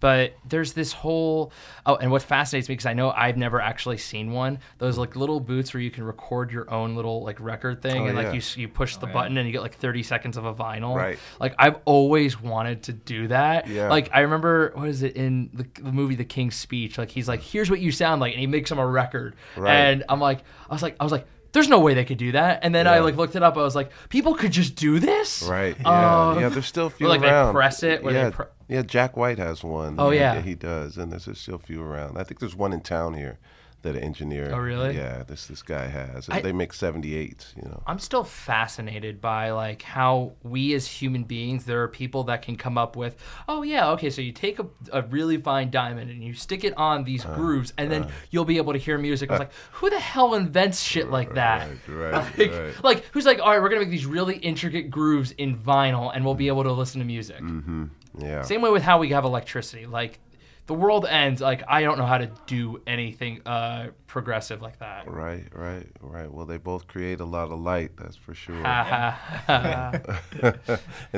but there's this whole. Oh, and what fascinates me because I know I've never actually seen one. Those like little booths where you can record your own little like record thing, oh, and yeah. like you you push the oh, button yeah. and you get like thirty seconds of a vinyl. Right. Like I've always wanted to do that. Yeah. Like I remember what is it in the, the movie The King's Speech? Like he's like, here's what you sound like, and he makes him a record. Right. And I'm like, I was like, I was like. There's no way they could do that. And then yeah. I like looked it up. I was like, people could just do this? Right. Yeah, um, yeah there's still a few like around. Like they press it. Yeah. They pre- yeah, Jack White has one. Oh, yeah. yeah. He does. And there's still a few around. I think there's one in town here that an engineer. Oh, really? Yeah, this this guy has. I, they make seventy-eights, you know. I'm still fascinated by, like, how we as human beings, there are people that can come up with, oh, yeah, okay, so you take a, a really fine diamond and you stick it on these uh, grooves, and uh, then you'll be able to hear music. I was uh, like, who the hell invents shit like that? Right, right, like, right. Like, who's like, all right, we're going to make these really intricate grooves in vinyl, and we'll be able to listen to music. Mm-hmm. Yeah. Same way with how we have electricity. Like, the world ends. Like, I don't know how to do anything uh, progressive like that. Right, right, right. Well, they both create a lot of light, that's for sure. And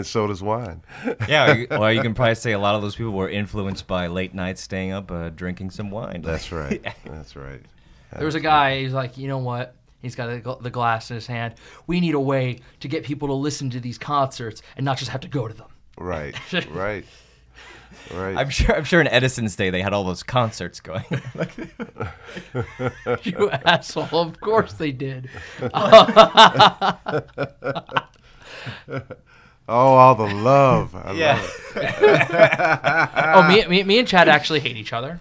so does wine. Yeah, well, you can probably say a lot of those people were influenced by late nights staying up, uh, drinking some wine. That's right, that's right. That's there was a guy, right. He's like, you know what? He's got the glass in his hand. We need a way to get people to listen to these concerts and not just have to go to them. Right, right. Right. I'm sure. I'm sure in Edison's day they had all those concerts going. You asshole! Of course they did. Oh, all the love! I yeah. Love it. Oh, me, me, me, and Chad actually hate each other.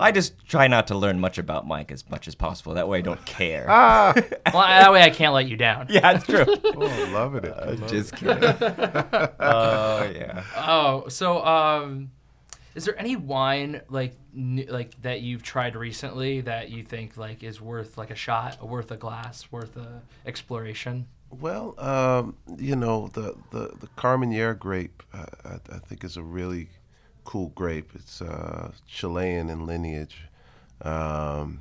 I just try not to learn much about Mike as much as possible. That way I don't care. Ah. Well, that way I can't let you down. Yeah, that's true. Oh, loving it. Uh, love just it. Kidding. Oh, uh, yeah. Oh, so um, is there any wine like n- like that you've tried recently that you think like is worth like a shot, worth a glass, worth a exploration? Well, um, you know, the, the, the Carmenere grape, uh, I, I think is a really cool grape. It's uh, Chilean in lineage, um,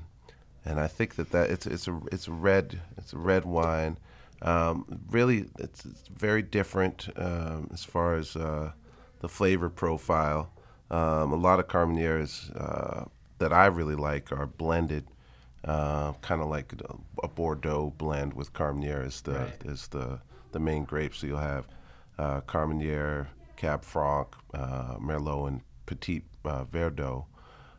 and I think that, that it's it's a it's a red it's a red wine. Um, really, it's, it's very different um, as far as uh, the flavor profile. Um, a lot of Carmeneres uh, that I really like are blended, uh, kind of like a Bordeaux blend with Carmenere is the right. is the the main grape. So you'll have uh, Carmenere, Cab Franc, uh, Merlot, and Petit uh, Verdot.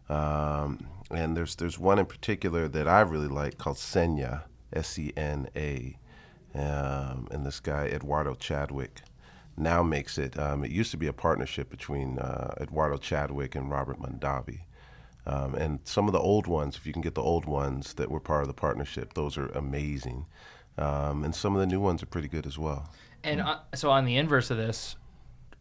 Um, and there's there's one in particular that I really like called Sena, S E N A. Um, and this guy, Eduardo Chadwick, now makes it. Um, it used to be a partnership between uh, Eduardo Chadwick and Robert Mondavi. Um, and some of the old ones, if you can get the old ones that were part of the partnership, those are amazing. Um, and some of the new ones are pretty good as well. And uh, so on the inverse of this,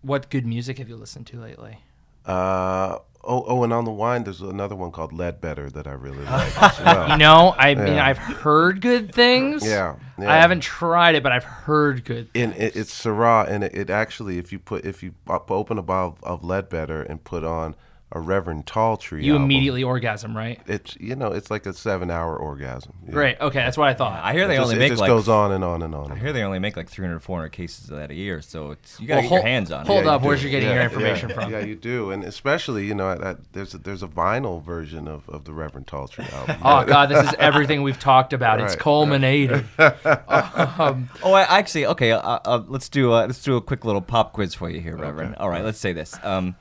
what good music have you listened to lately? Uh, oh, oh, and on the wine, there's another one called Leadbetter that I really like as well. You know, I yeah. mean, I've heard good things. Yeah, yeah, I haven't tried it, but I've heard good things. And it, it's Syrah, and it, it actually, if you put, if you open a bottle of Leadbetter and put on a Reverend Tall Tree, you album, immediately orgasm, right? It's you know, it's like a seven-hour orgasm. Yeah. Great. Okay, that's what I thought. I hear it they just, only make it just like, goes on and on and on. And I hear on. They only make like three hundred, four hundred cases of that a year, so it's you gotta well, get hold, your hands on hold it. Hold up, yeah, you where's you getting yeah, your information yeah, from? Yeah, you do, and especially you know, I, I, there's a, there's a vinyl version of, of the Reverend Tall Tree album. Oh God, this is everything we've talked about. Right. It's culminating. um, oh, I, actually, okay, uh, uh, let's do uh, let's do a quick little pop quiz for you here, Reverend. Okay. All right, let's say this. Um,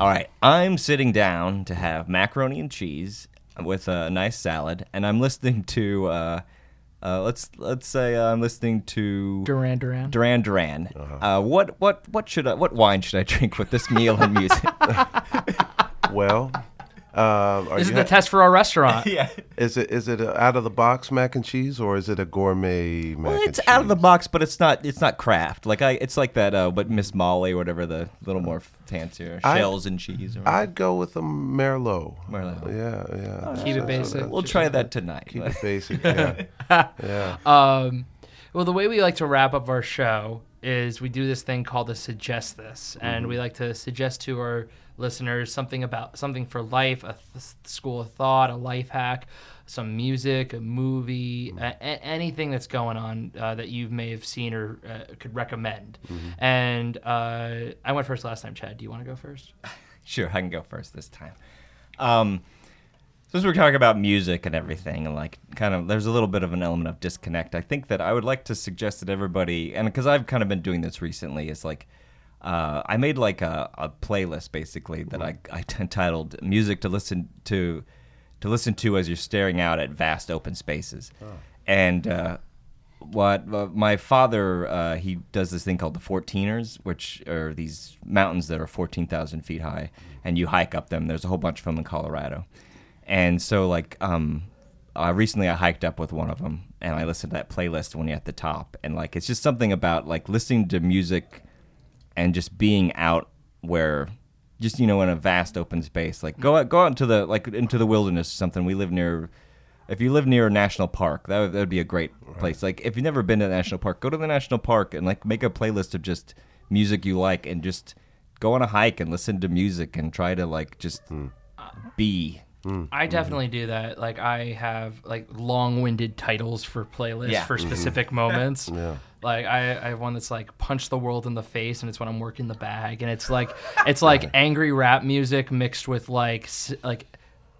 all right, I'm. sitting down to have macaroni and cheese with a nice salad, and I'm listening to uh, uh, let's let's say I'm listening to Duran Duran. Duran Duran. Uh-huh. Uh, what what what should I, what wine should I drink with this meal and music? Well, uh, this is the ha- test for our restaurant. Yeah. Is it is it out of the box mac and cheese or is it a gourmet? Mac well, it's and out cheese? Of the box, but it's not it's not craft. Like I, it's like that. Uh, but Miss Molly or whatever the little more. Fancier shells I'd, and cheese. Or I'd go with a Merlot. Merlot. Yeah, yeah. Oh, keep it basic. We'll try that tonight. Keep it basic. Yeah. Yeah. Um, well, the way we like to wrap up our show is we do this thing called the Suggest This, mm-hmm. and we like to suggest to our listeners something about something for life, a th- school of thought, a life hack, some music, a movie, mm-hmm. a- anything that's going on uh, that you may have seen or uh, could recommend. Mm-hmm. And uh, I went first last time, Chad. Do you want to go first? Sure, I can go first this time. Um, since we're talking about music and everything, and like kind of there's a little bit of an element of disconnect, I think that I would like to suggest that everybody, and because I've kind of been doing this recently, is like, Uh, I made like a, a playlist basically that I, I t- titled "Music to Listen to, to Listen to as You're Staring Out at Vast Open Spaces," oh. and uh, what uh, my father uh, he does this thing called the fourteeners, which are these mountains that are fourteen thousand feet high, and you hike up them. There's a whole bunch of them in Colorado, And so, like, um, uh, recently I hiked up with one of them, and I listened to that playlist when you're at the top. And, like, it's just something about, like, listening to music and just being out where, just, you know, in a vast open space. Like, go out, go out into the, like, into the wilderness or something. We live near... If you live near a national park, that would, that would be a great place. Like, if you've never been to a national park, go to the national park and, like, make a playlist of just music you like and just go on a hike and listen to music and try to, like, just mm. be. Mm. I definitely mm-hmm. do that. Like, I have, like, long-winded titles for playlists yeah. for specific mm-hmm. moments. Yeah. Like, I, I have one that's, like, Punch the World in the Face, and it's when I'm working the bag. And it's, like, it's, like, angry rap music mixed with, like, like...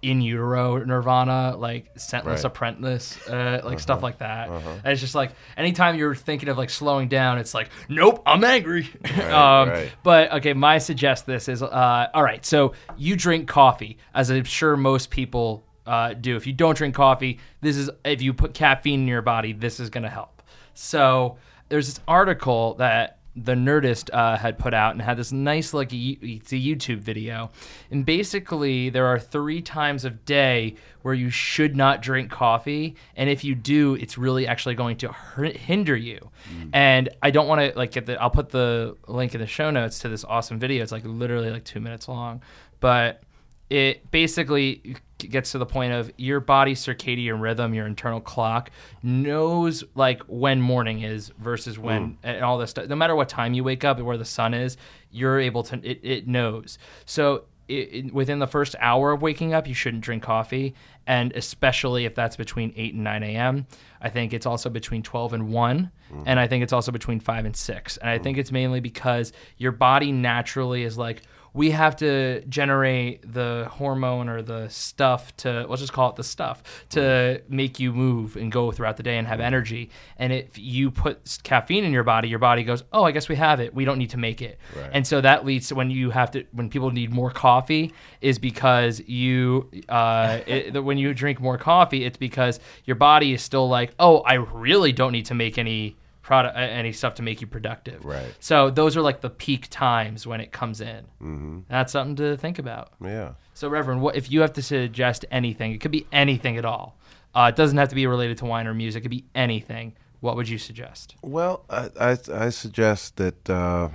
In Utero, Nirvana, like Scentless right. Apprentice, uh, like uh-huh. stuff like that. Uh-huh. And it's just like anytime you're thinking of like slowing down, it's like, nope, I'm angry. Right, um, right. But okay, my suggest this is uh, all right. So you drink coffee, as I'm sure most people uh, do. If you don't drink coffee, this is if you put caffeine in your body, this is going to help. So there's this article that the Nerdist uh, had put out and had this nice, like, it's a YouTube video. And basically, there are three times of day where you should not drink coffee. And if you do, it's really actually going to hinder you. Mm. And I don't want to, like, get the, I'll put the link in the show notes to this awesome video. It's, like, literally, like, two minutes long. But it basically gets to the point of your body's circadian rhythm, your internal clock knows like when morning is versus when mm. and all this stuff. No matter what time you wake up and where the sun is, you're able to, it, it knows. So it, it, within the first hour of waking up, you shouldn't drink coffee. And especially if that's between eight and nine a.m., I think it's also between twelve and one, mm. and I think it's also between five and six. And I mm. think it's mainly because your body naturally is like, we have to generate the hormone or the stuff to, let's just call it the stuff, to make you move and go throughout the day and have energy. And if you put caffeine in your body, your body goes, oh, I guess we have it. We don't need to make it. Right. And so that leads to when you have to, when people need more coffee is because you, uh, it, when you drink more coffee, it's because your body is still like, oh, I really don't need to make any product, any stuff to make you productive. Right. So those are like the peak times when it comes in. Mm-hmm. That's something to think about. Yeah. So Reverend, what if you have to suggest anything? It could be anything at all. Uh, it doesn't have to be related to wine or music. It could be anything. What would you suggest? Well, I I, I suggest that uh,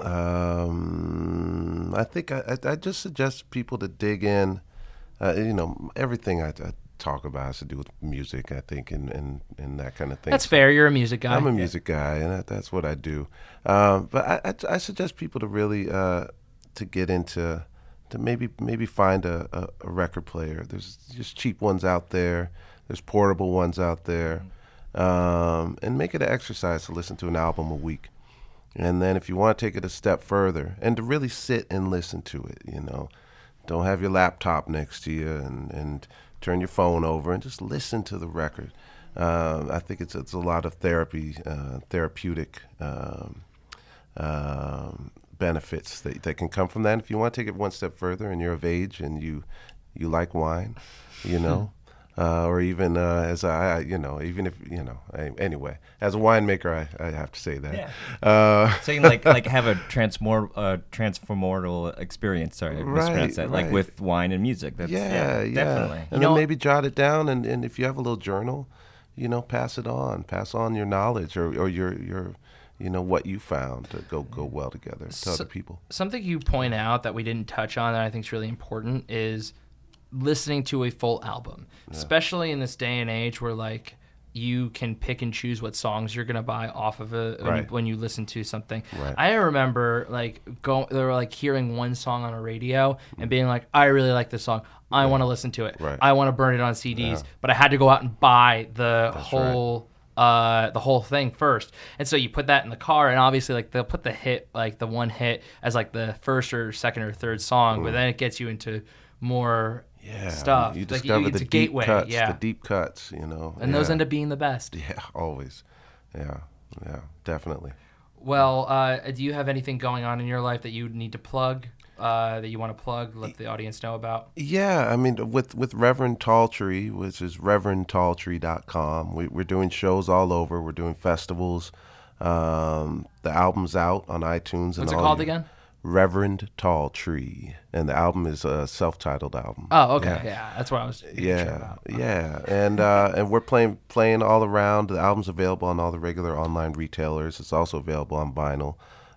um, I think I, I just suggest people to dig in. Uh, you know, everything I. I talk about has to do with music, I think, and, and, and that kind of thing. That's fair. You're a music guy. I'm a music guy, and I, that's what I do. Um, but I, I, I suggest people to really uh, to get into to maybe maybe find a, a, a record player. There's just cheap ones out there. There's portable ones out there, um, and make it an exercise to listen to an album a week. And then if you want to take it a step further, and to really sit and listen to it, you know, don't have your laptop next to you and and turn your phone over and just listen to the record. Uh, I think it's it's a lot of therapy, uh, therapeutic um, um, benefits that that can come from that. And if you want to take it one step further, and you're of age and you you like wine, you know, uh, or even uh, as I, you know, even if you know, I, anyway, as a winemaker, I, I have to say that. Yeah. Uh, so you can like like have a transmor uh, transformational experience. Sorry, I mispronounced that. Right. Like with wine and music. That's, yeah, yeah, yeah, definitely. And you know, then maybe jot it down, and, and if you have a little journal, you know, pass it on, pass on your knowledge or, or your your. you know, what you found to go, go well together to so, other people. Something you point out that we didn't touch on that I think is really important is listening to a full album, yeah. especially in this day and age where, like, you can pick and choose what songs you're going to buy off of it right. when, you, when you listen to something. Right. I remember, like, going, they were, like, hearing one song on a radio mm. and being like, I really like this song. I right. want to listen to it. Right. I want to burn it on C Ds. Yeah. But I had to go out and buy the That's whole... Right. Uh, the whole thing first, and so you put that in the car, and obviously, like they'll put the hit, like the one hit, as like the first or second or third song, mm. but then it gets you into more yeah. stuff. You like discover you, the deep gateway. Cuts, yeah. the deep cuts, you know, and yeah. those end up being the best. Yeah, always. Yeah, yeah, definitely. Well, uh, do you have anything going on in your life that you need to plug? Uh, that you want to plug, let the audience know about? Yeah, I mean, with, with Reverend Tall Tree, which is reverend tall tree dot com, we, we're doing shows all over. We're doing festivals. Um, the album's out on iTunes. What's and it all called your, again? Reverend Tall Tree, and the album is a self-titled album. Oh, okay, yeah, yeah, that's what I was. Yeah, sure about. yeah, and uh, and we're playing playing all around. The album's available on all the regular online retailers. It's also available on vinyl.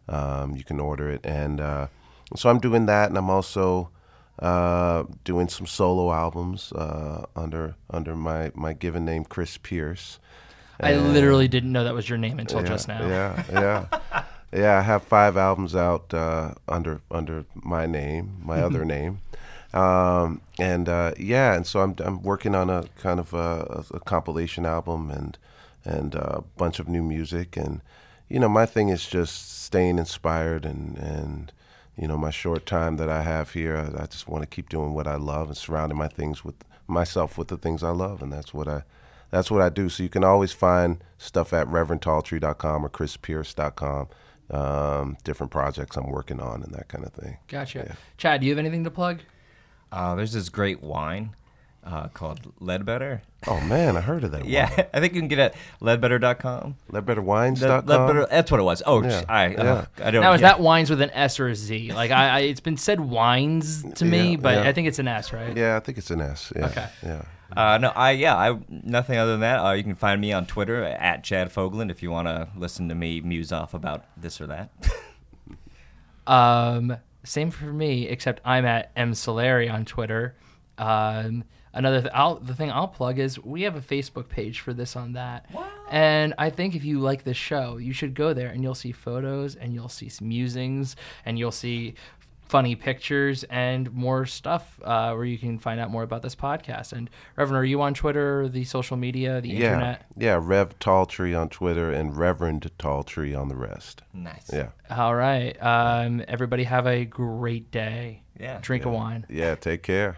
Um, you can order it, and uh, so I'm doing that, and I'm also uh, doing some solo albums uh, under under my my given name, Chris Pierce. And I literally didn't know that was your name until yeah, just now. Yeah, yeah. Yeah, I have five albums out uh, under under my name, my other name, um, and uh, yeah, and so I'm I'm working on a kind of a, a compilation album and and a bunch of new music, and you know my thing is just staying inspired, and and you know my short time that I have here, I, I just want to keep doing what I love and surrounding my things with myself with the things I love, and that's what I. That's what I do. So you can always find stuff at reverend tall tree dot com or chris pierce dot com, um, different projects I'm working on and that kind of thing. Gotcha. Yeah. Chad, do you have anything to plug? Uh, there's this great wine uh, called Leadbetter. Oh, man, I heard of that. yeah, wine. I think you can get it at leadbetter dot com. leadbetter wines dot com? Leadbetter, that's what it was. Oh, yeah. I, uh, yeah. I don't know. Now, is yeah. that wines with an S or a Z? Like, I, I it's been said wines to me, yeah, but yeah. I think it's an S, right? Yeah, I think it's an S. Yeah. Okay. Yeah. Uh, no, I yeah, I nothing other than that. Uh, you can find me on Twitter at Chad Fogland if you want to listen to me muse off about this or that. um, same for me, except I'm at M Solari on Twitter. Um, another th- I'll, the thing I'll plug is we have a Facebook page for This on That, wow. and I think if you like this show, you should go there and you'll see photos and you'll see some musings and you'll see funny pictures and more stuff uh, where you can find out more about this podcast. And Reverend, are you on Twitter, the social media, the yeah. internet? Yeah, Rev Tall Tree on Twitter and Reverend Tall Tree on the rest. Nice. Yeah. All right. Um, everybody have a great day. Yeah. Drink yeah. a wine. Yeah, take care.